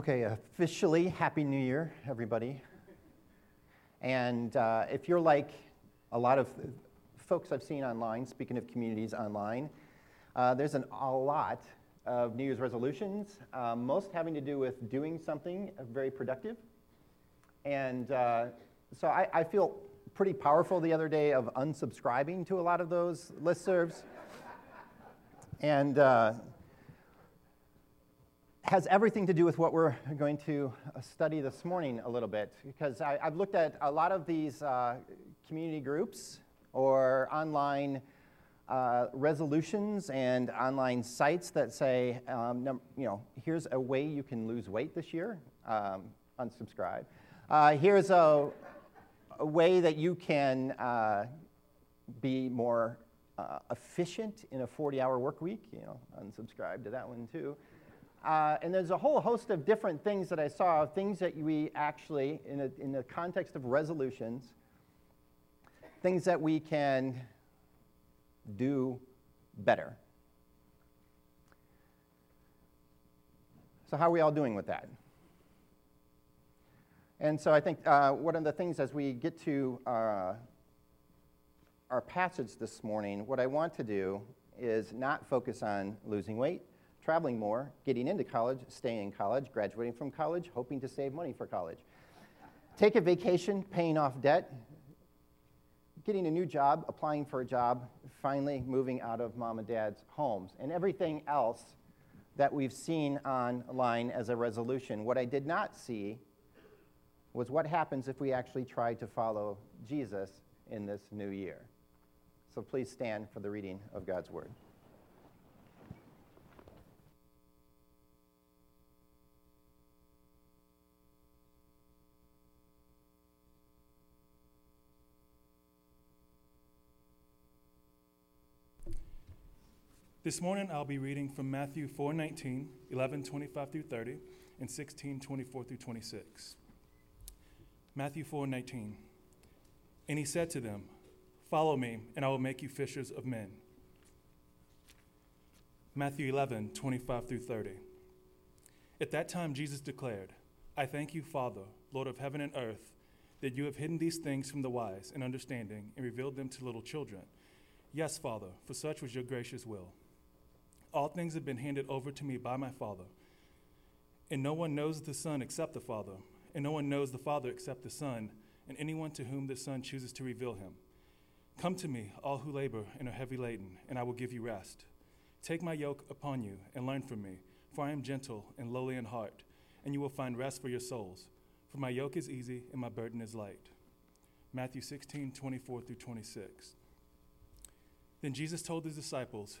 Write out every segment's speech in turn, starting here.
Okay, officially, Happy New Year, everybody. And if you're like a lot of folks I've seen online, speaking of communities online, there's a lot of New Year's resolutions, most having to do with doing something very productive. And so I feel pretty powerful the other day of unsubscribing to a lot of those listservs. And has everything to do with what we're going to study this morning a little bit, because I've looked at a lot of these community groups or online resolutions and online sites that say, here's a way you can lose weight this year, unsubscribe. Here's a way that you can be more efficient in a 40-hour work week, unsubscribe to that one too. And there's a whole host of different things that I saw, things that we actually, in the context of resolutions, things that we can do better. So how are we all doing with that? And so I think one of the things as we get to our passage this morning, what I want to do is not focus on losing weight, traveling more, getting into college, staying in college, graduating from college, hoping to save money for college, take a vacation, paying off debt, getting a new job, applying for a job, finally moving out of mom and dad's homes, and everything else that we've seen online as a resolution. What I did not see was what happens if we actually try to follow Jesus in this new year. So please stand for the reading of God's word. This morning, I'll be reading from Matthew 4:19, 11:25 through 30, and 16:24 through 26. Matthew 4:19, and he said to them, "Follow me, and I will make you fishers of men." Matthew 11:25 through 30. At that time, Jesus declared, "I thank you, Father, Lord of heaven and earth, that you have hidden these things from the wise and understanding and revealed them to little children. Yes, Father, for such was your gracious will. All things have been handed over to me by my Father, and no one knows the Son except the Father, and no one knows the Father except the Son, and anyone to whom the Son chooses to reveal him. Come to me, all who labor and are heavy laden, and I will give you rest. Take my yoke upon you and learn from me, for I am gentle and lowly in heart, and you will find rest for your souls, for my yoke is easy and my burden is light." Matthew 16:24 through 26. Then Jesus told his disciples,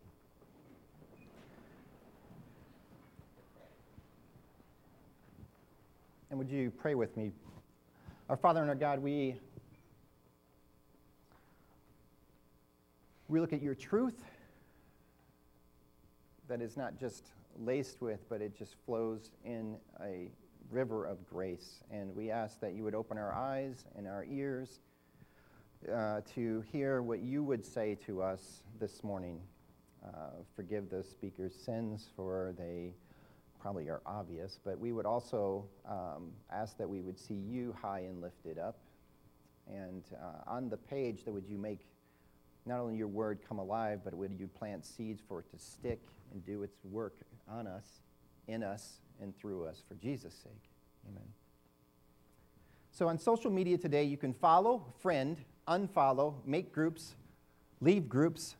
And would you pray with me? Our Father and our God, we look at your truth that is not just laced with, but it just flows in a river of grace. And we ask that you would open our eyes and our ears to hear what you would say to us this morning. Forgive the speaker's sins, for they probably are obvious, but we would also ask that we would see you high and lifted up. And on the page, that would you make not only your word come alive, but would you plant seeds for it to stick and do its work on us, in us, and through us, for Jesus' sake. Amen. So on social media today, you can follow, friend, unfollow, make groups, leave groups,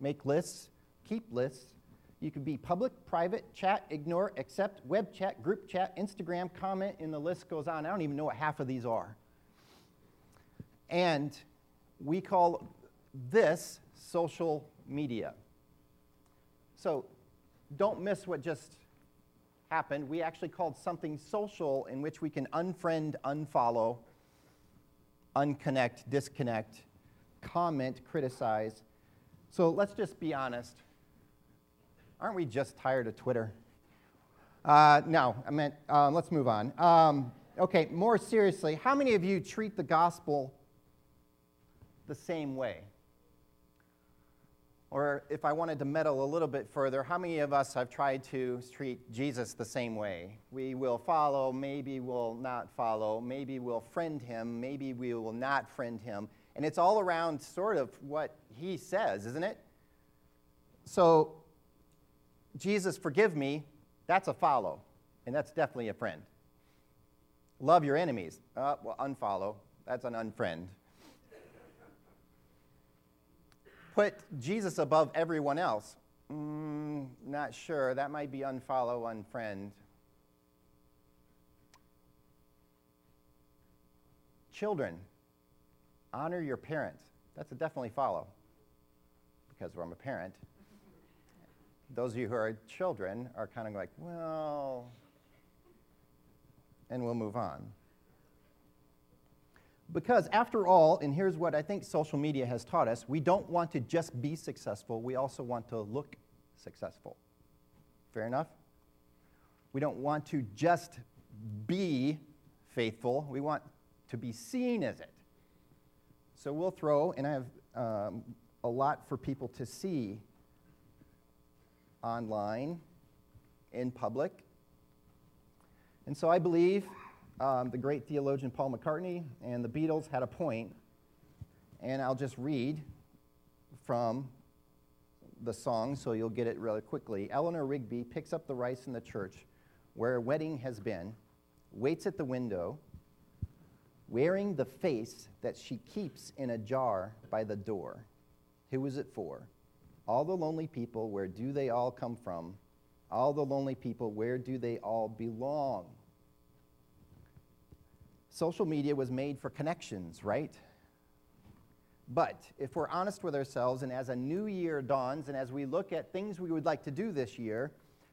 make lists, keep lists. You could be public, private, chat, ignore, accept, web chat, group chat, Instagram, comment, and the list goes on. I don't even know what half of these are. And we call this social media. So don't miss what just happened. We actually called something social, in which we can unfriend, unfollow, unconnect, disconnect, comment, criticize. So let's just be honest. Aren't we just tired of Twitter? No, I meant let's move on. Okay, more seriously, how many of you treat the gospel the same way? Or if I wanted to meddle a little bit further, how many of us have tried to treat Jesus the same way? We will follow, maybe we'll not follow, maybe we'll friend him, maybe we will not friend him. And it's all around sort of what he says, isn't it? So, Jesus, forgive me, that's a follow, and that's definitely a friend. Love your enemies, well, unfollow, that's an unfriend. Put Jesus above everyone else. Not sure. That might be unfollow, unfriend. Children, honor your parents. That's a definitely follow, because I'm a parent. Those of you who are children are kind of like, well, and we'll move on. Because after all, and here's what I think social media has taught us, we don't want to just be successful, we also want to look successful. Fair enough? We don't want to just be faithful, we want to be seen as it. So we'll throw, and I have a lot for people to see online, in public. And so I believe the great theologian Paul McCartney and the Beatles had a point, and I'll just read from the song so you'll get it really quickly. Eleanor Rigby picks up the rice in the church where a wedding has been, waits at the window, wearing the face that she keeps in a jar by the door. Who is it for? All the lonely people, where do they all come from? All the lonely people, where do they all belong? Social media was made for connections, right? But if we're honest with ourselves, and as a new year dawns, and as we look at things we would like to do this year,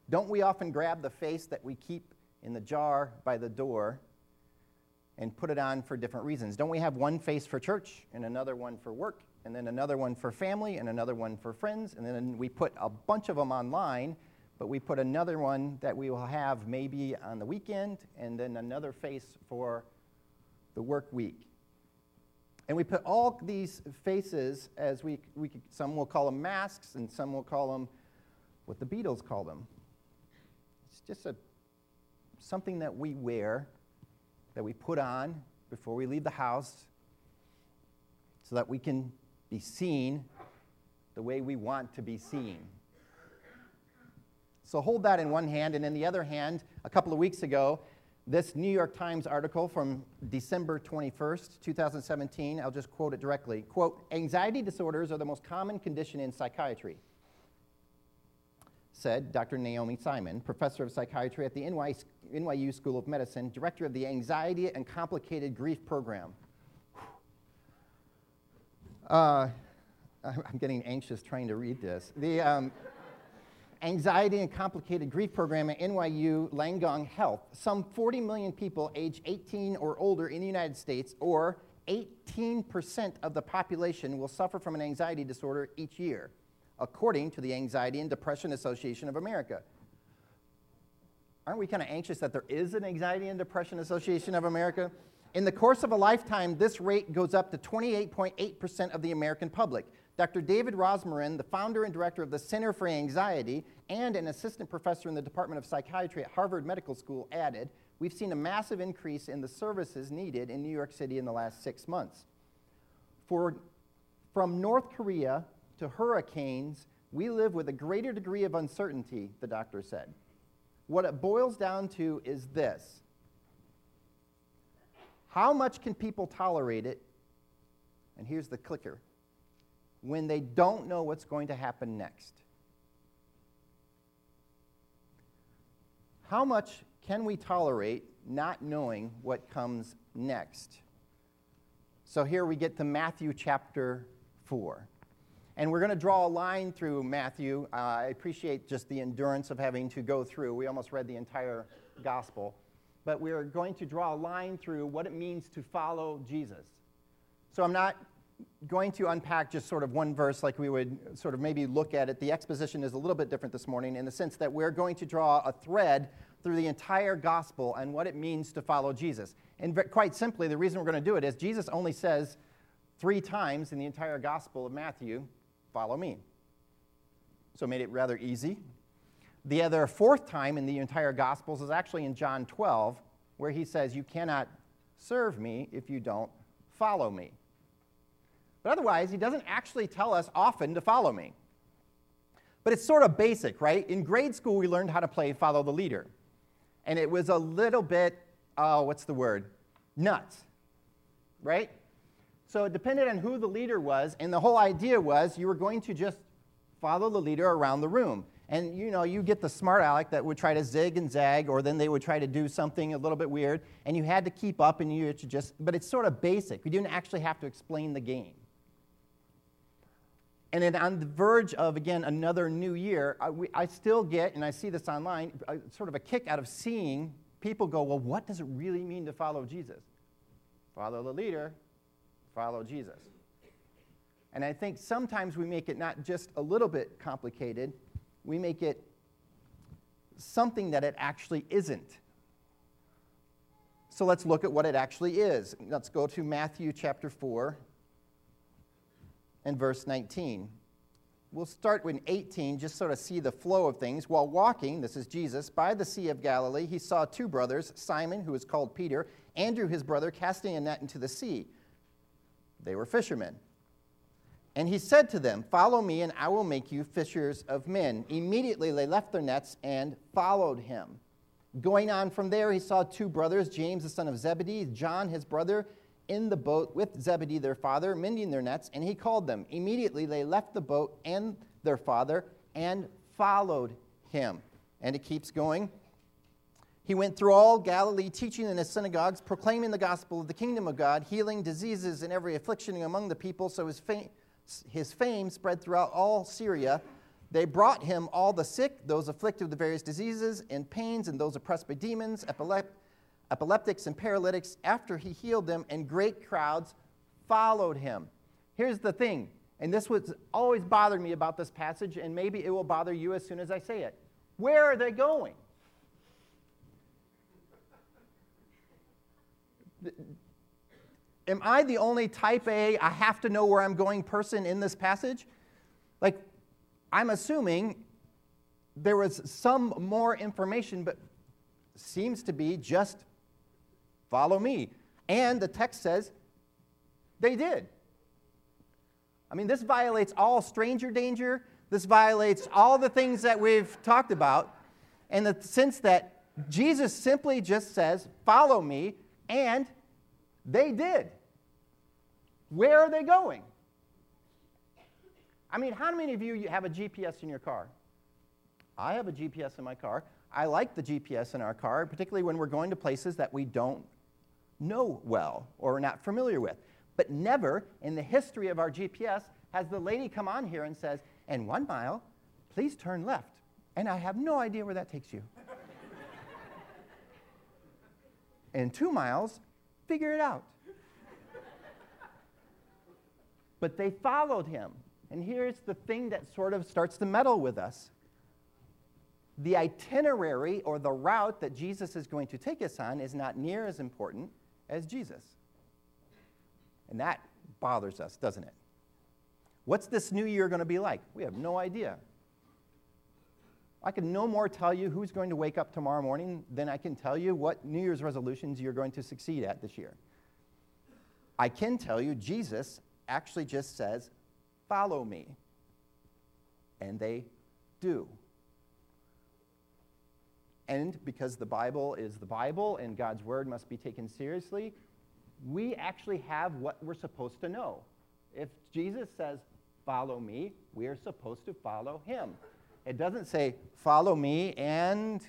don't we often grab the face that we keep in the jar by the door and put it on for different reasons? Don't we have one face for church, and another one for work, and then another one for family, and another one for friends, and then we put a bunch of them online, but we put another one that we will have maybe on the weekend, and then another face for the work week. And we put all these faces as we some will call them masks, and some will call them what the Beatles call them. It's just something that we wear, that we put on before we leave the house, so that we can be seen the way we want to be seen. So hold that in one hand, and in the other hand, a couple of weeks ago, this New York Times article from December 21st, 2017, I'll just quote it directly. Quote, anxiety disorders are the most common condition in psychiatry, said Dr. Naomi Simon, professor of psychiatry at the NYU School of Medicine, director of the Anxiety and Complicated Grief Program. I'm getting anxious trying to read this. The Anxiety and Complicated Grief Program at NYU Langone Health. Some 40 million people age 18 or older in the United States, or 18% of the population, will suffer from an anxiety disorder each year, according to the Anxiety and Depression Association of America. Aren't we kind of anxious that there is an Anxiety and Depression Association of America? In the course of a lifetime, this rate goes up to 28.8% of the American public. Dr. David Rosmarin, the founder and director of the Center for Anxiety and an assistant professor in the Department of Psychiatry at Harvard Medical School, added, we've seen a massive increase in the services needed in New York City in the last 6 months. From North Korea to hurricanes, we live with a greater degree of uncertainty, the doctor said. What it boils down to is this. How much can people tolerate it? And here's the clicker. When they don't know what's going to happen next. How much can we tolerate not knowing what comes next? So here we get to Matthew chapter 4. And we're going to draw a line through Matthew. I appreciate just the endurance of having to go through. We almost read the entire gospel. But we're going to draw a line through what it means to follow Jesus. So I'm not going to unpack just sort of one verse like we would sort of maybe look at it. The exposition is a little bit different this morning in the sense that we're going to draw a thread through the entire gospel and what it means to follow Jesus. And quite simply, the reason we're going to do it is Jesus only says 3 times in the entire gospel of Matthew, "Follow me." So it made it rather easy. The other 4th time in the entire gospels is actually in John 12, where he says, "You cannot serve me if you don't follow me." But otherwise, he doesn't actually tell us often to follow me. But it's sort of basic, right? In grade school, we learned how to play Follow the Leader. And it was a little bit, nuts, right? So it depended on who the leader was, and the whole idea was you were going to just follow the leader around the room. And, you know, you get the smart aleck that would try to zig and zag, or then they would try to do something a little bit weird, and you had to keep up, and you had to just, but it's sort of basic. We didn't actually have to explain the game. And then on the verge of, again, another new year, I still get, and I see this online, sort of a kick out of seeing people go, well, what does it really mean to follow Jesus? Follow the leader, follow Jesus. And I think sometimes we make it not just a little bit complicated, we make it something that it actually isn't. So let's look at what it actually is. Let's go to Matthew chapter 4. And verse 19. We'll start with 18, just sort of see the flow of things. While walking, this is Jesus, by the Sea of Galilee, he saw 2 brothers, Simon, who is called Peter, Andrew, his brother, casting a net into the sea. They were fishermen. And he said to them, "Follow me, and I will make you fishers of men." Immediately they left their nets and followed him. Going on from there, he saw 2 brothers, James, the son of Zebedee, John, his brother, in the boat with Zebedee their father, mending their nets, and he called them. Immediately they left the boat and their father and followed him. And it keeps going. He went through all Galilee, teaching in his synagogues, proclaiming the gospel of the kingdom of God, healing diseases and every affliction among the people, so his fame spread throughout all Syria. They brought him all the sick, those afflicted with various diseases and pains, and those oppressed by demons, epileptics and paralytics. After he healed them, and great crowds followed him. Here's the thing, and this was always bothered me about this passage, and maybe it will bother you as soon as I say it. Where are they going? Am I the only type A, I have to know where I'm going person in this passage? Like, I'm assuming there was some more information, but seems to be just follow me. And the text says they did. I mean, this violates all stranger danger. This violates all the things that we've talked about in the sense that Jesus simply just says, "Follow me," and they did. Where are they going? I mean, how many of you have a GPS in your car? I have a GPS in my car. I like the GPS in our car, particularly when we're going to places that we don't know well or are not familiar with. But never in the history of our GPS has the lady come on here and says, "And 1 mile, please turn left." And I have no idea where that takes you. And 2 miles, figure it out. But they followed him. And here's the thing that sort of starts to meddle with us. The itinerary or the route that Jesus is going to take us on is not near as important as Jesus. And that bothers us, doesn't it? What's this new year going to be like? We have no idea. I can no more tell you who's going to wake up tomorrow morning than I can tell you what New Year's resolutions you're going to succeed at this year. I can tell you Jesus actually just says, "Follow me." And they do. And because the Bible is the Bible and God's word must be taken seriously, we actually have what we're supposed to know. If Jesus says, "Follow me," we are supposed to follow him. It doesn't say, "Follow me," and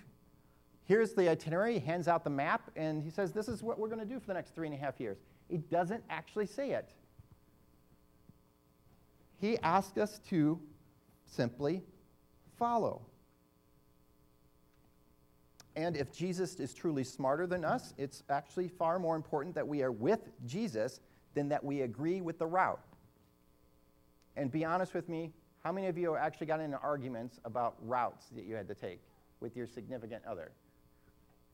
here's the itinerary, he hands out the map, and he says, "This is what we're going to do for the next 3.5 years. It doesn't actually say it. He asked us to simply follow. And if Jesus is truly smarter than us, it's actually far more important that we are with Jesus than that we agree with the route. And be honest with me, how many of you actually got into arguments about routes that you had to take with your significant other?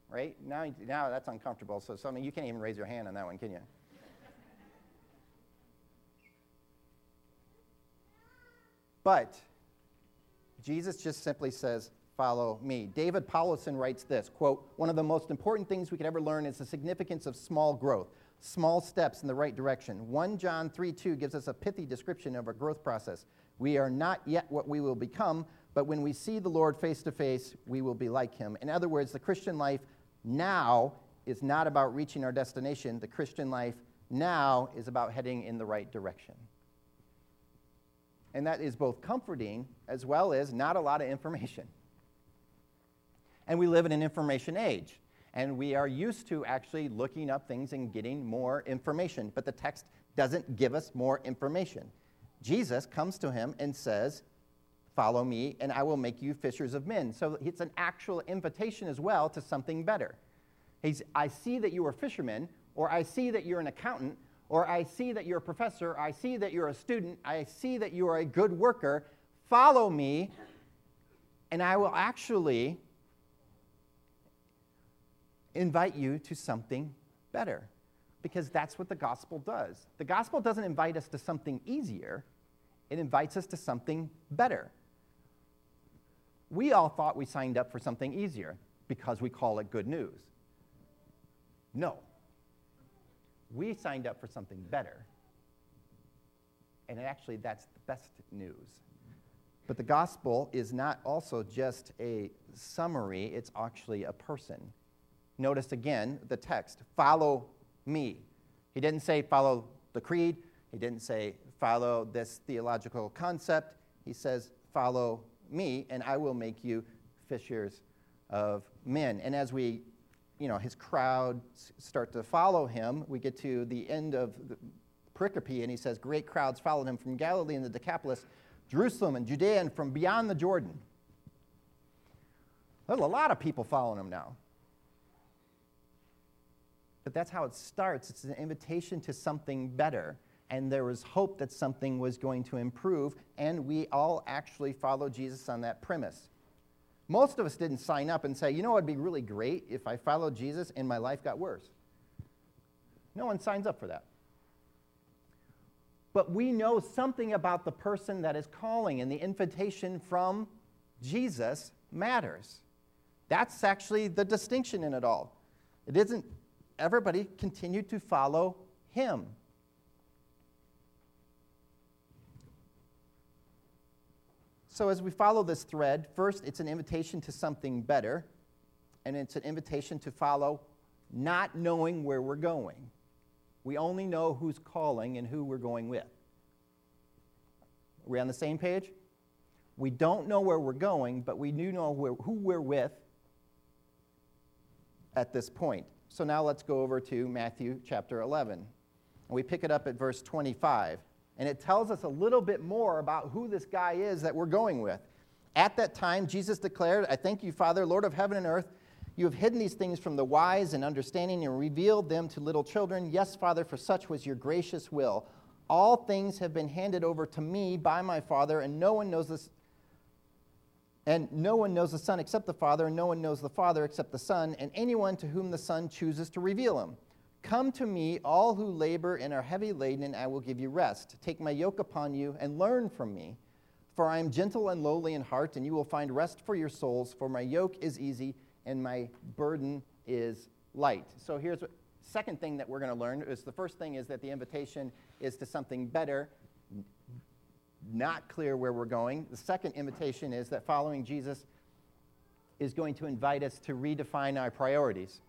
Right? Now that's uncomfortable, so some of you can't even raise your hand on that one, can you? But Jesus just simply says, follow me. David Powlison writes this, quote, "One of the most important things we could ever learn is the significance of small growth, small steps in the right direction. 1 John 3:2 gives us a pithy description of our growth process. We are not yet what we will become, but when we see the Lord face to face, we will be like him." In other words, the Christian life now is not about reaching our destination. The Christian life now is about heading in the right direction. And that is both comforting as well as not a lot of information. And we live in an information age, and we are used to actually looking up things and getting more information, but the text doesn't give us more information. Jesus comes to him and says, "Follow me, and I will make you fishers of men." So it's an actual invitation as well to something better. I see that you are fishermen, or I see that you're an accountant, or I see that you're a professor, I see that you're a student, I see that you are a good worker. Follow me, and I will actually invite you to something better, because that's what the gospel does. The gospel doesn't invite us to something easier, it invites us to something better. We all thought we signed up for something easier because we call it good news. No. We signed up for something better, and actually that's the best news. But the gospel is not also just a summary, it's actually a person. Notice again the text, follow me. He didn't say follow the creed, he didn't say follow this theological concept, he says follow me and I will make you fishers of men. And as we his crowd start to follow him, we get to the end of the pericope, and he says, great crowds followed him from Galilee and the Decapolis, Jerusalem and Judea, and from beyond the Jordan. There's a lot of people following him now. But that's how it starts. It's an invitation to something better, and there was hope that something was going to improve, and we all actually follow Jesus on that premise. Most of us didn't sign up and say, you know, it'd be really great if I followed Jesus and my life got worse. No one signs up for that. But we know something about the person that is calling, and the invitation from Jesus matters. That's actually the distinction in it all. It isn't everybody continue to follow him. So as we follow this thread, first it's an invitation to something better, and it's an invitation to follow not knowing where we're going. We only know who's calling and who we're going with. Are we on the same page? We don't know where we're going, but we do know who we're with at this point. So now let's go over to Matthew chapter 11. And we pick it up at verse 25. And it tells us a little bit more about who this guy is that we're going with. At that time, Jesus declared, I thank you, Father, Lord of heaven and earth. You have hidden these things from the wise and understanding and revealed them to little children. Yes, Father, for such was your gracious will. All things have been handed over to me by my Father, and no one knows this. And no one knows the Son except the Father, and no one knows the Father except the Son, and anyone to whom the Son chooses to reveal him. Come to me, all who labor and are heavy laden, and I will give you rest. Take my yoke upon you and learn from me, for I am gentle and lowly in heart, and you will find rest for your souls, for my yoke is easy and my burden is light. So here's the second thing that we're going to learn. Is the first thing is that the invitation is to something better, not clear where we're going. The second invitation is that following Jesus is going to invite us to redefine our priorities.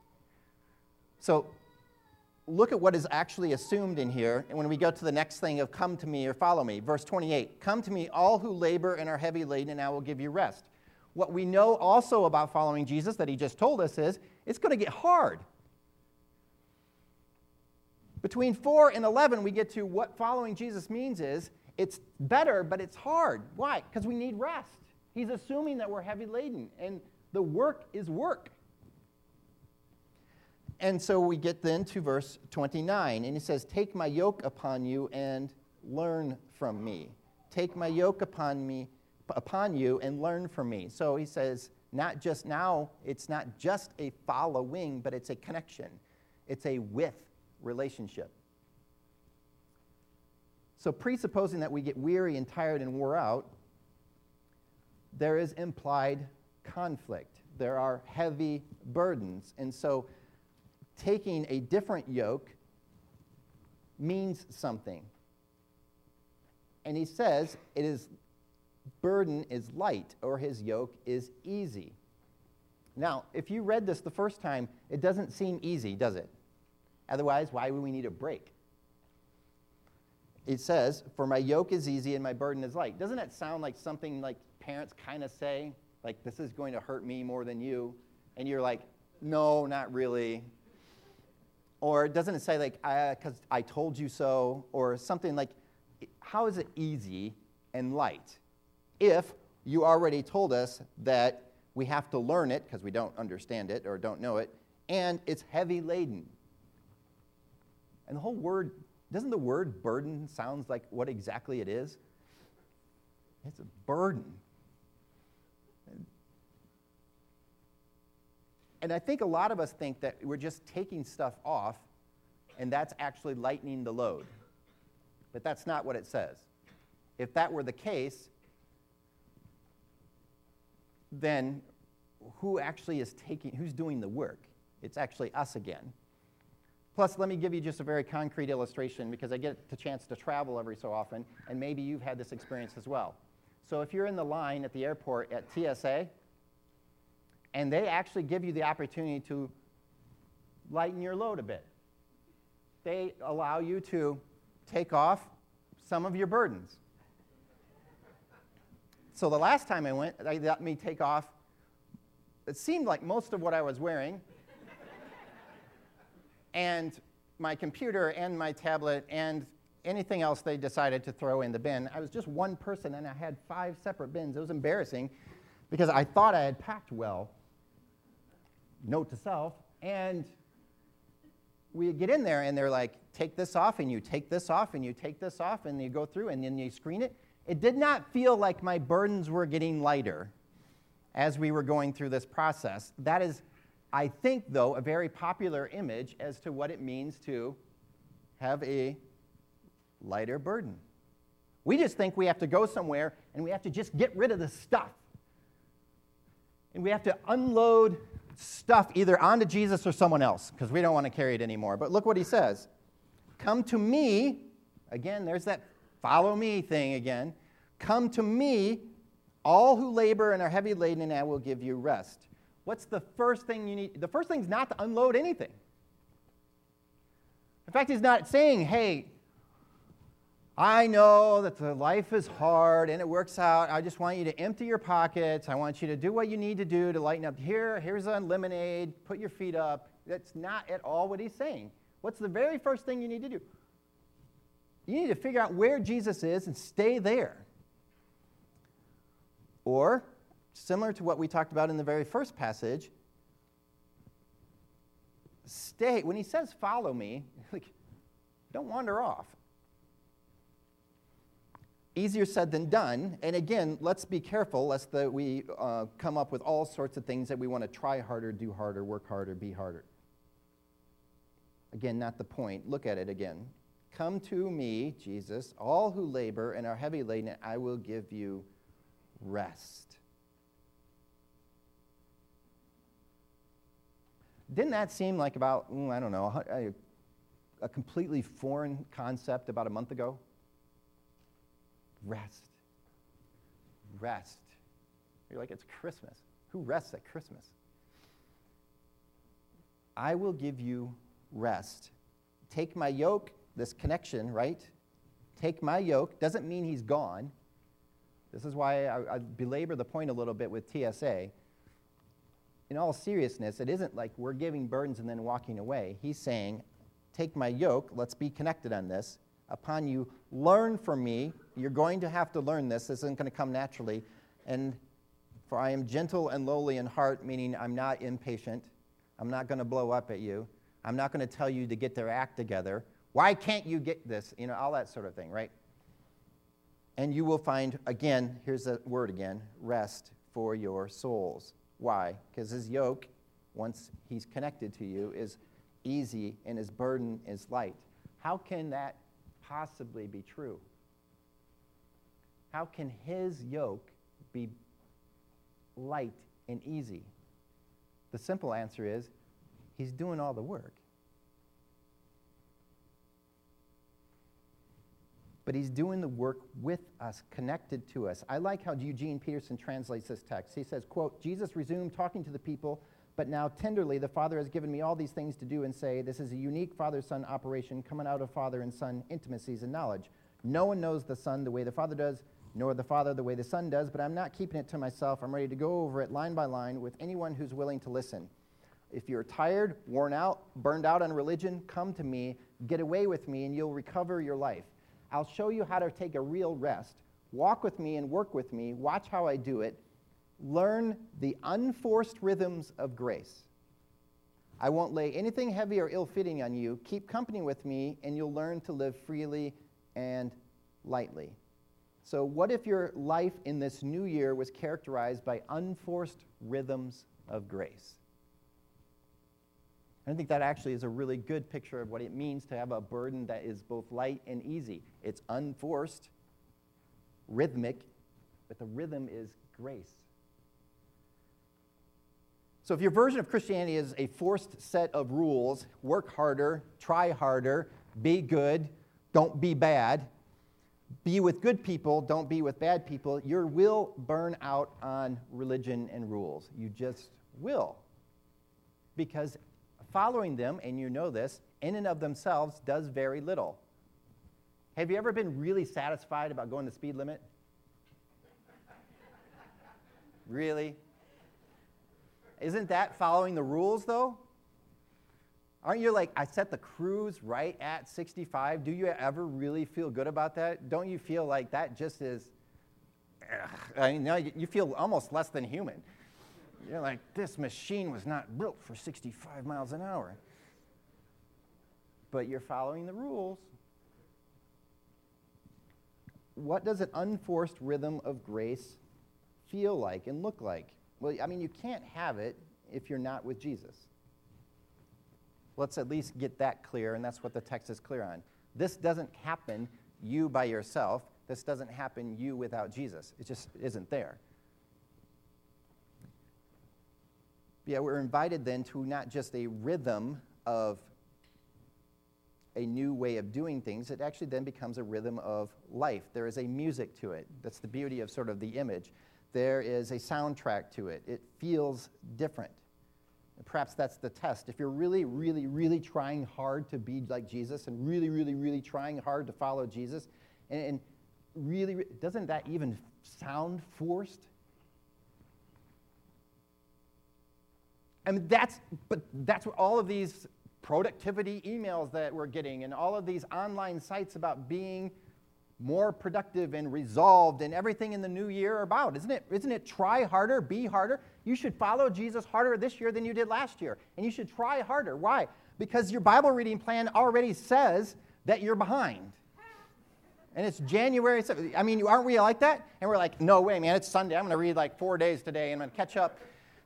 So look at what is actually assumed in here, and when we go to the next thing of come to me or follow me. Verse 28, come to me all who labor and are heavy laden, and I will give you rest. What we know also about following Jesus that he just told us is it's going to get hard. Between 4 and 11, we get to what following Jesus means is it's better, but it's hard. Why? Because we need rest. He's assuming that we're heavy laden, and the work is work. And so we get then to verse 29, and he says, take my yoke upon you and learn from me. Take my yoke upon you and learn from me. So he says, not just now, it's not just a following, but it's a connection. It's a with relationship. So presupposing that we get weary and tired and wore out, there is implied conflict. There are heavy burdens. And so taking a different yoke means something. And he says his burden is light, or his yoke is easy. Now, if you read this the first time, it doesn't seem easy, does it? Otherwise, why would we need a break? It says, for my yoke is easy and my burden is light. Doesn't that sound like something like parents kind of say? Like, this is going to hurt me more than you. And you're like, no, not really. Or doesn't it say, like, because I told you so, or something like, how is it easy and light? If you already told us that we have to learn it because we don't understand it or don't know it, and it's heavy laden. And the whole word, doesn't the word burden sounds like what exactly it is? It's a burden. And I think a lot of us think that we're just taking stuff off, and that's actually lightening the load. But that's not what it says. If that were the case, then who actually is taking, who's doing the work? It's actually us again. Plus, let me give you just a very concrete illustration, because I get the chance to travel every so often, and maybe you've had this experience as well. So if you're in the line at the airport at TSA, and they actually give you the opportunity to lighten your load a bit. They allow you to take off some of your burdens. So the last time I went, they let me take off, it seemed like most of what I was wearing, and my computer and my tablet and anything else they decided to throw in the bin. I was just one person, and I had 5 separate bins. It was embarrassing, because I thought I had packed well, note to self, and we get in there, and they're like, take this off, and you take this off, and you take this off, and you go through, and then you screen it. It did not feel like my burdens were getting lighter as we were going through this process. That is, I think, though, a very popular image as to what it means to have a lighter burden. We just think we have to go somewhere, and we have to just get rid of the stuff. And we have to unload stuff either onto Jesus or someone else, because we don't want to carry it anymore. But look what he says. Come to me. Again, there's that follow me thing again. Come to me, all who labor and are heavy laden, and I will give you rest. What's the first thing you need? The first thing is not to unload anything. In fact, he's not saying, hey, I know that the life is hard and it works out. I just want you to empty your pockets. I want you to do what you need to do to lighten up. Here's a lemonade. Put your feet up. That's not at all what he's saying. What's the very first thing you need to do? You need to figure out where Jesus is and stay there. Or, similar to what we talked about in the very first passage, stay. When he says follow me, like, don't wander off. Easier said than done, and again, let's be careful lest we come up with all sorts of things that we want to try harder, do harder, work harder, be harder. Again, not the point. Look at it again. Come to me, Jesus, all who labor and are heavy laden, and I will give you rest. Didn't that seem like about, I don't know, a completely foreign concept about a month ago? Rest. You're like, it's Christmas. Who rests at Christmas? I will give you rest. Take my yoke, this connection, right? Take my yoke doesn't mean he's gone. This is why I belabor the point a little bit with TSA. In all seriousness, it isn't like we're giving burdens and then walking away. He's saying, take my yoke, let's be connected on this. Upon you, learn from me. You're going to have to learn this. This isn't going to come naturally. And for I am gentle and lowly in heart, meaning I'm not impatient. I'm not going to blow up at you. I'm not going to tell you to get their act together. Why can't you get this? You know, all that sort of thing, right? and you will find, again, here's that word again, rest for your souls. Why? Because his yoke, once he's connected to you, is easy and his burden is light. How can that possibly be true? How can his yoke be light and easy? The simple answer is he's doing all the work. But he's doing the work with us, connected to us. I like how Eugene Peterson translates this text. He says, quote, Jesus resumed talking to the people, but now tenderly the Father has given me all these things to do and say. This is a unique Father-Son operation coming out of Father and Son intimacies and knowledge. No one knows the Son the way the Father does, nor the Father the way the Son does, but I'm not keeping it to myself. I'm ready to go over it line by line with anyone who's willing to listen. If you're tired, worn out, burned out on religion, come to me, get away with me, and you'll recover your life. I'll show you how to take a real rest. Walk with me and work with me. Watch how I do it. Learn the unforced rhythms of grace. I won't lay anything heavy or ill-fitting on you. Keep company with me, and you'll learn to live freely and lightly. So what if your life in this new year was characterized by unforced rhythms of grace? I think that actually is a really good picture of what it means to have a burden that is both light and easy. It's unforced, rhythmic, but the rhythm is grace. So if your version of Christianity is a forced set of rules, work harder, try harder, be good, don't be bad, be with good people, don't be with bad people, you will burn out on religion and rules. You just will. Because following them, and you know this, in and of themselves does very little. Have you ever been really satisfied about going the speed limit? Really? Isn't that following the rules, though? Aren't you like, I set the cruise right at 65? Do you ever really feel good about that? Don't you feel like that just is, I mean, now you feel almost less than human. You're like, this machine was not built for 65 miles an hour. But you're following the rules. What does an unforced rhythm of grace feel like and look like? Well, I mean, you can't have it if you're not with Jesus. Let's at least get that clear, and that's what the text is clear on. This doesn't happen you by yourself. This doesn't happen you without Jesus. It just isn't there. Yeah, we're invited then to not just a rhythm of a new way of doing things, it actually then becomes a rhythm of life. There is a music to it. That's the beauty of sort of the image. There is a soundtrack to it. It feels different. And perhaps that's the test. If you're really, really, really trying hard to be like Jesus and really, really, really trying hard to follow Jesus, and really, doesn't that even sound forced? I mean, that's what all of these productivity emails that we're getting and all of these online sites about being more productive and resolved and everything in the new year are about, isn't it? Isn't it try harder, be harder? You should follow Jesus harder this year than you did last year. And you should try harder. Why? Because your Bible reading plan already says that you're behind. And it's January 7th. I mean, aren't we like that? And we're like, no way, man, it's Sunday. I'm going to read like 4 days today and I'm going to catch up.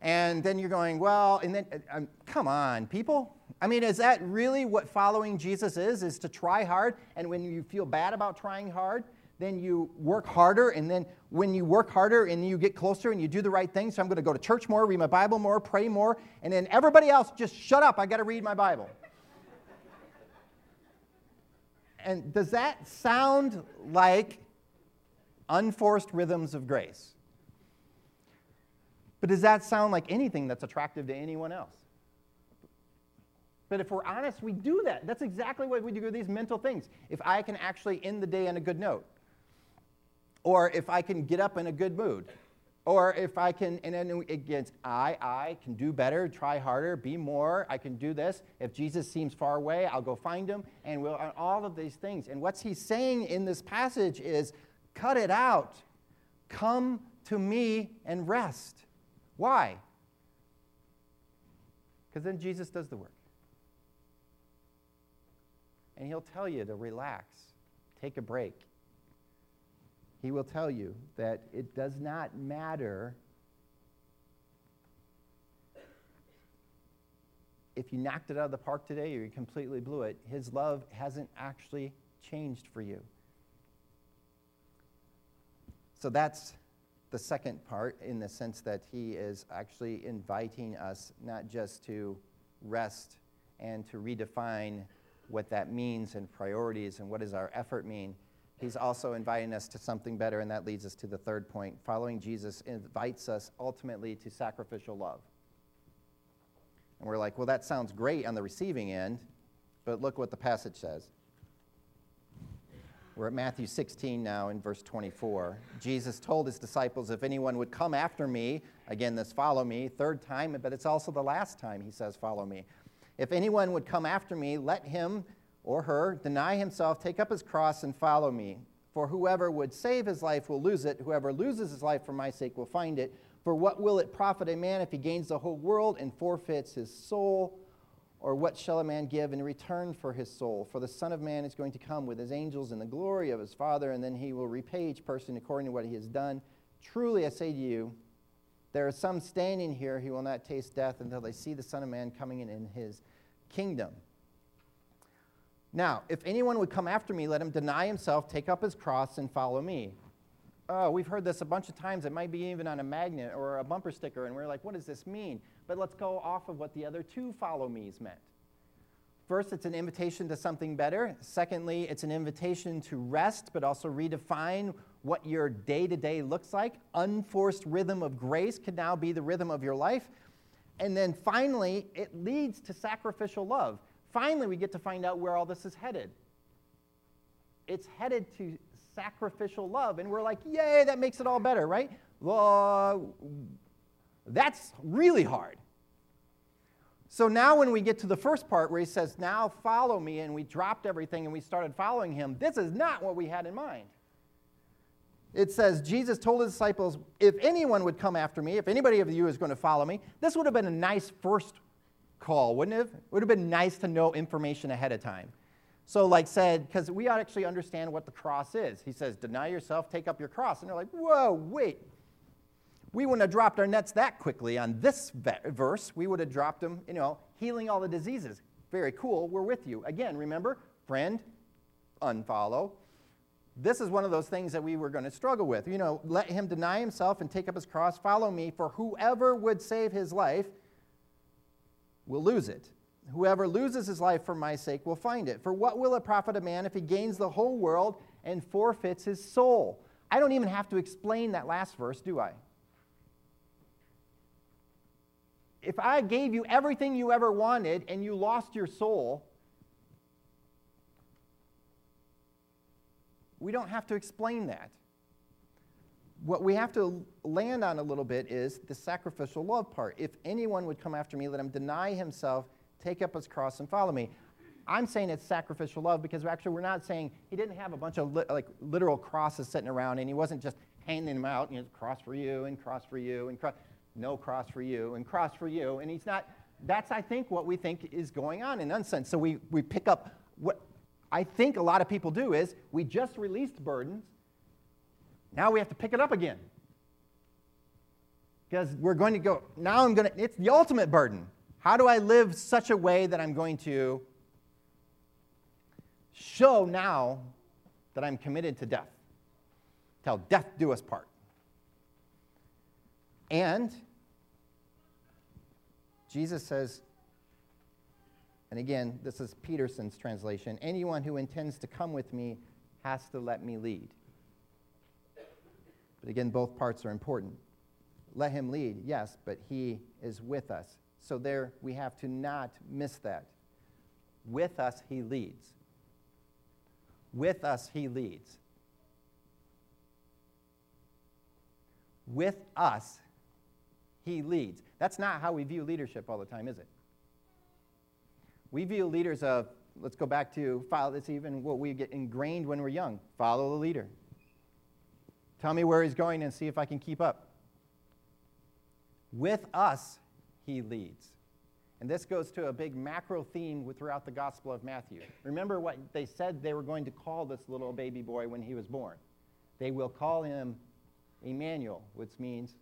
And then you're going, well, and then, come on, people. I mean, is that really what following Jesus is to try hard? And when you feel bad about trying hard, then you work harder. And then when you work harder and you get closer and you do the right thing, so I'm going to go to church more, read my Bible more, pray more. And then everybody else, just shut up. I got to read my Bible. And does that sound like unforced rhythms of grace? But does that sound like anything that's attractive to anyone else? But if we're honest, we do that. That's exactly what we do with these mental things. If I can actually end the day on a good note, or if I can get up in a good mood, or if I can, and then again, I can do better, try harder, be more, I can do this. If Jesus seems far away, I'll go find him, and we'll all of these things. And what he's saying in this passage is, cut it out. Come to me and rest. Why? Because then Jesus does the work. And he'll tell you to relax, take a break. He will tell you that it does not matter if you knocked it out of the park today or you completely blew it. His love hasn't actually changed for you. So that's the second part, in the sense that he is actually inviting us not just to rest and to redefine what that means and priorities and what does our effort mean. He's also inviting us to something better, and that leads us to the third point. Following Jesus invites us ultimately to sacrificial love. And we're like, well, that sounds great on the receiving end, but look what the passage says. We're at Matthew 16 now in verse 24. Jesus told his disciples, if anyone would come after me, again, this follow me, third time, but it's also the last time he says follow me. If anyone would come after me, let him or her deny himself, take up his cross, and follow me. For whoever would save his life will lose it. Whoever loses his life for my sake will find it. For what will it profit a man if he gains the whole world and forfeits his soul? Or what shall a man give in return for his soul? For the Son of Man is going to come with his angels in the glory of his Father, and then he will repay each person according to what he has done. Truly I say to you, there are some standing here who will not taste death until they see the Son of Man coming in his kingdom. Now, if anyone would come after me, let him deny himself, take up his cross, and follow me. Oh, we've heard this a bunch of times. It might be even on a magnet or a bumper sticker, and we're like, what does this mean? But let's go off of what the other two follow me's meant. First, it's an invitation to something better. Secondly, it's an invitation to rest, but also redefine what your day-to-day looks like. Unforced rhythm of grace can now be the rhythm of your life. And then finally, it leads to sacrificial love. Finally, we get to find out where all this is headed. It's headed to sacrificial love, and we're like, yay, that makes it all better, right? Well, that's really hard. So now when we get to the first part where he says, now follow me, and we dropped everything and we started following him, this is not what we had in mind. It says, Jesus told his disciples, if anyone would come after me, if anybody of you is going to follow me, this would have been a nice first call, wouldn't it? It would have been nice to know information ahead of time. So like said, because we ought to actually understand what the cross is. He says, deny yourself, take up your cross. And they're like, whoa, wait. We wouldn't have dropped our nets that quickly on this verse. We would have dropped them, healing all the diseases. Very cool, we're with you. Again, remember, friend, unfollow. This is one of those things that we were going to struggle with. Let him deny himself and take up his cross, follow me, for whoever would save his life will lose it. Whoever loses his life for my sake will find it. For what will it profit a man if he gains the whole world and forfeits his soul? I don't even have to explain that last verse, do I? If I gave you everything you ever wanted and you lost your soul, we don't have to explain that. What we have to land on a little bit is the sacrificial love part. If anyone would come after me, let him deny himself, take up his cross, and follow me. I'm saying it's sacrificial love because actually we're not saying he didn't have a bunch of literal crosses sitting around, and he wasn't just handing them out, cross for you, and cross for you, and cross for you, and cross for you. And he's not, that's I think what we think is going on in unsense. So we pick up what I think a lot of people do is we just released burdens. Now we have to pick it up again. Because we're going to go, now it's the ultimate burden. How do I live such a way that I'm going to show now that I'm committed to death? Till death do us part. And Jesus says, and again, this is Peterson's translation, anyone who intends to come with me has to let me lead. But again, both parts are important. Let him lead, yes, but he is with us. So there, we have to not miss that. With us, he leads. With us, he leads. With us, he leads. That's not how we view leadership all the time, is it? We view leaders of, let's go back to, it's even what we get ingrained when we're young. Follow the leader. Tell me where he's going and see if I can keep up. With us, he leads. And this goes to a big macro theme throughout the Gospel of Matthew. Remember what they said they were going to call this little baby boy when he was born. They will call him Emmanuel, which means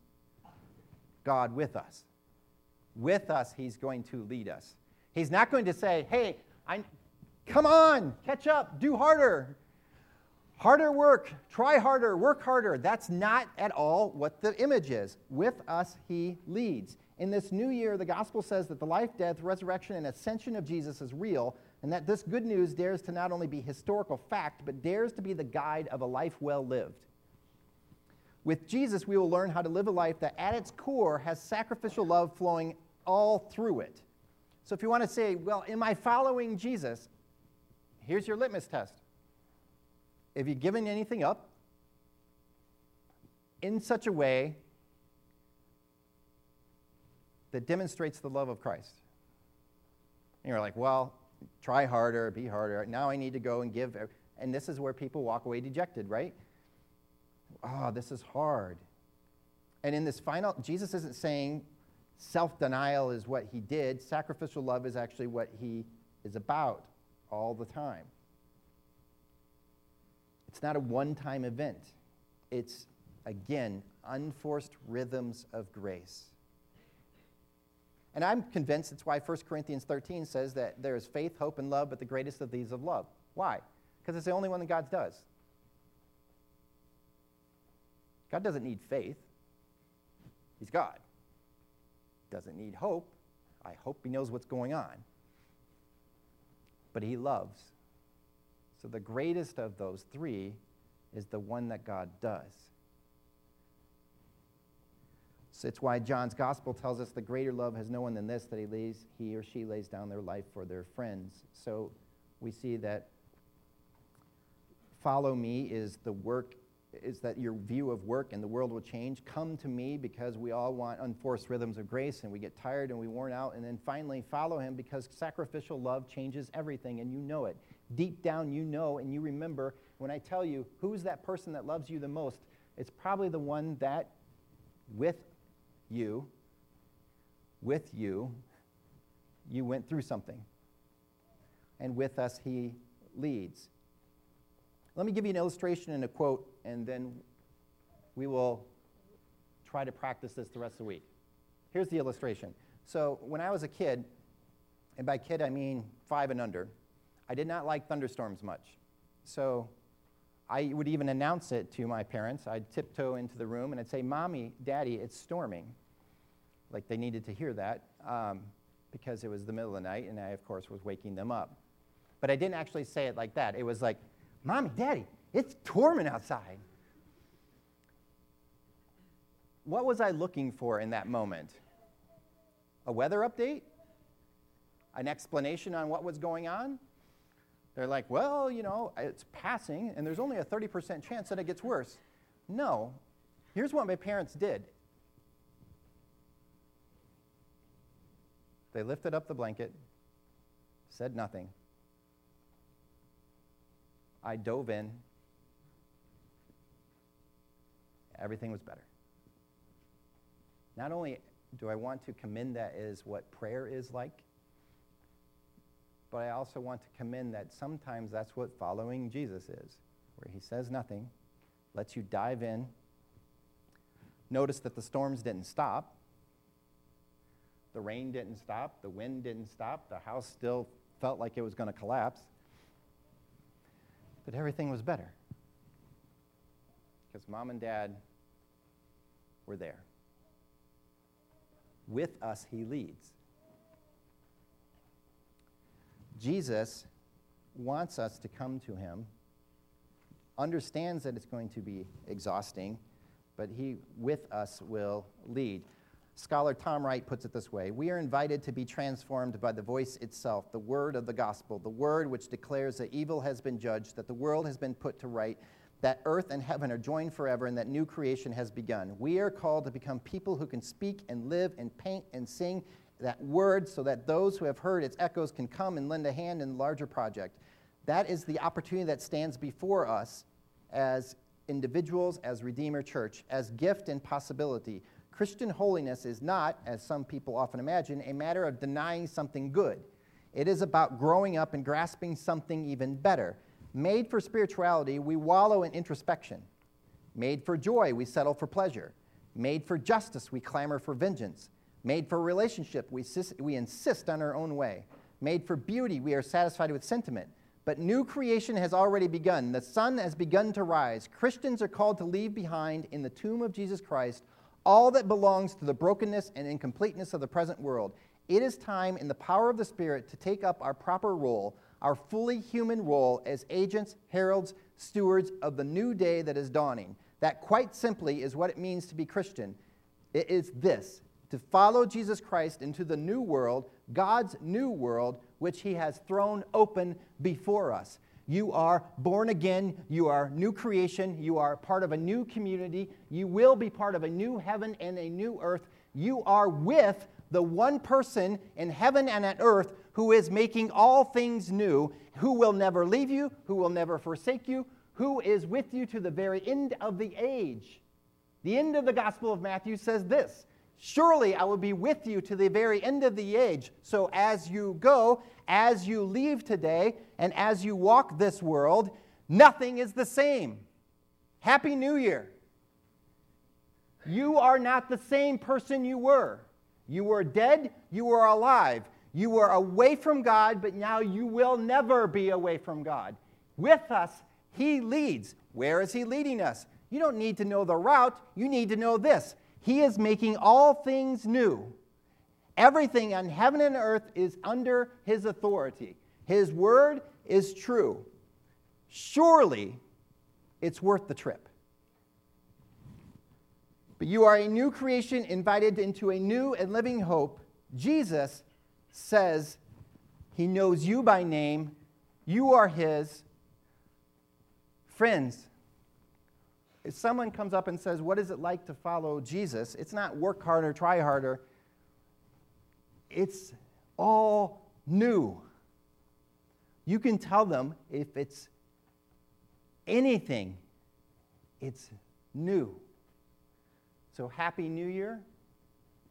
God with us. With us, he's going to lead us. He's not going to say, hey, come on, catch up, do harder. Harder work, try harder, work harder. That's not at all what the image is. With us, he leads. In this new year, the gospel says that the life, death, resurrection, and ascension of Jesus is real, and that this good news dares to not only be historical fact, but dares to be the guide of a life well lived. With Jesus, we will learn how to live a life that at its core has sacrificial love flowing all through it. So if you want to say, well, am I following Jesus? Here's your litmus test. Have you given anything up in such a way that demonstrates the love of Christ? And you're like, well, try harder, be harder. Now I need to go and give. And this is where people walk away dejected, right? Oh, this is hard. And in this final, Jesus isn't saying self-denial is what he did. Sacrificial love is actually what he is about all the time. It's not a one-time event. It's, again, unforced rhythms of grace. And I'm convinced that's why 1 Corinthians 13 says that there is faith, hope, and love, but the greatest of these is love. Why? Because it's the only one that God does. God doesn't need faith. He's God. Doesn't need hope. I hope he knows what's going on. But he loves. So the greatest of those three is the one that God does. So it's why John's gospel tells us the greater love has no one than this, that he or she lays down their life for their friends. So we see that follow me is the work, is that your view of work and the world will change. Come to me because we all want unforced rhythms of grace and we get tired and we worn out. And then finally follow him because sacrificial love changes everything and you know it. Deep down, you know and you remember when I tell you who's that person that loves you the most, it's probably the one that with you went through something. And with us, he leads. Let me give you an illustration and a quote, and then we will try to practice this the rest of the week. Here's the illustration. So when I was a kid, and by kid I mean 5 and under, I did not like thunderstorms much. So I would even announce it to my parents. I'd tiptoe into the room and I'd say, Mommy, Daddy, it's storming. Like they needed to hear that because it was the middle of the night and I, of course, was waking them up. But I didn't actually say it like that. It was like, Mommy, Daddy, it's storming outside. What was I looking for in that moment? A weather update? An explanation on what was going on? They're like, well, you know, it's passing, and there's only a 30% chance that it gets worse. No. Here's what my parents did. They lifted up the blanket, said nothing. I dove in. Everything was better. Not only do I want to commend that is what prayer is like, but I also want to commend that sometimes that's what following Jesus is, where he says nothing, lets you dive in. Notice that the storms didn't stop. The rain didn't stop. The wind didn't stop. The house still felt like it was going to collapse. But everything was better because Mom and Dad were there. With us, he leads. Jesus wants us to come to him, understands that it's going to be exhausting, but he, with us, will lead. Scholar Tom Wright puts it this way: we are invited to be transformed by the voice itself, the word of the gospel, the word which declares that evil has been judged, that the world has been put to right, that earth and heaven are joined forever, and that new creation has begun. We are called to become people who can speak and live and paint and sing that word so that those who have heard its echoes can come and lend a hand in the larger project. That is the opportunity that stands before us as individuals, as Redeemer Church, as gift and possibility. Christian holiness is not, as some people often imagine, a matter of denying something good. It is about growing up and grasping something even better. Made for spirituality, we wallow in introspection. Made for joy, we settle for pleasure. Made for justice, we clamor for vengeance. Made for relationship, we insist on our own way. Made for beauty, we are satisfied with sentiment. But new creation has already begun. The sun has begun to rise. Christians are called to leave behind in the tomb of Jesus Christ all that belongs to the brokenness and incompleteness of the present world. It is time, in the power of the Spirit, to take up our proper role, our fully human role as agents, heralds, stewards of the new day that is dawning. That quite simply is what it means to be Christian. It is this: to follow Jesus Christ into the new world, God's new world, which he has thrown open before us. You are born again. You are new creation. You are part of a new community. You will be part of a new heaven and a new earth. You are with the one person in heaven and on earth who is making all things new, who will never leave you, who will never forsake you, who is with you to the very end of the age. The end of the Gospel of Matthew says this: surely I will be with you to the very end of the age. So as you go, as you leave today, and as you walk this world, nothing is the same. Happy New Year. You are not the same person you were. You were dead, you were alive. You were away from God, but now you will never be away from God. With us, he leads. Where is he leading us? You don't need to know the route. You need to know this: he is making all things new. Everything on heaven and earth is under his authority. His word is true. Surely it's worth the trip. But you are a new creation invited into a new and living hope. Jesus says he knows you by name. You are his. Friends, if someone comes up and says, what is it like to follow Jesus? It's not work harder, try harder. It's all new. You can tell them, if it's anything, it's new. So Happy New Year.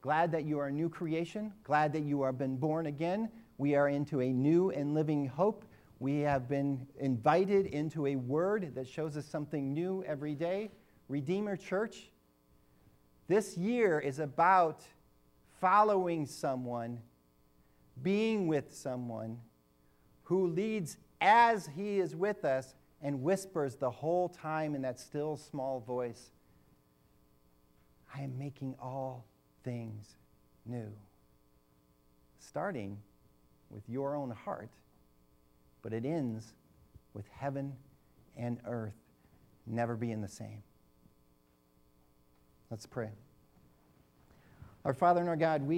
Glad that you are a new creation. Glad that you have been born again. We are into a new and living hope. We have been invited into a word that shows us something new every day. Redeemer Church, this year is about following someone, being with someone who leads as he is with us and whispers the whole time in that still small voice, I am making all things new. Starting with your own heart, but it ends with heaven and earth never being the same. Let's pray. Our Father and our God, we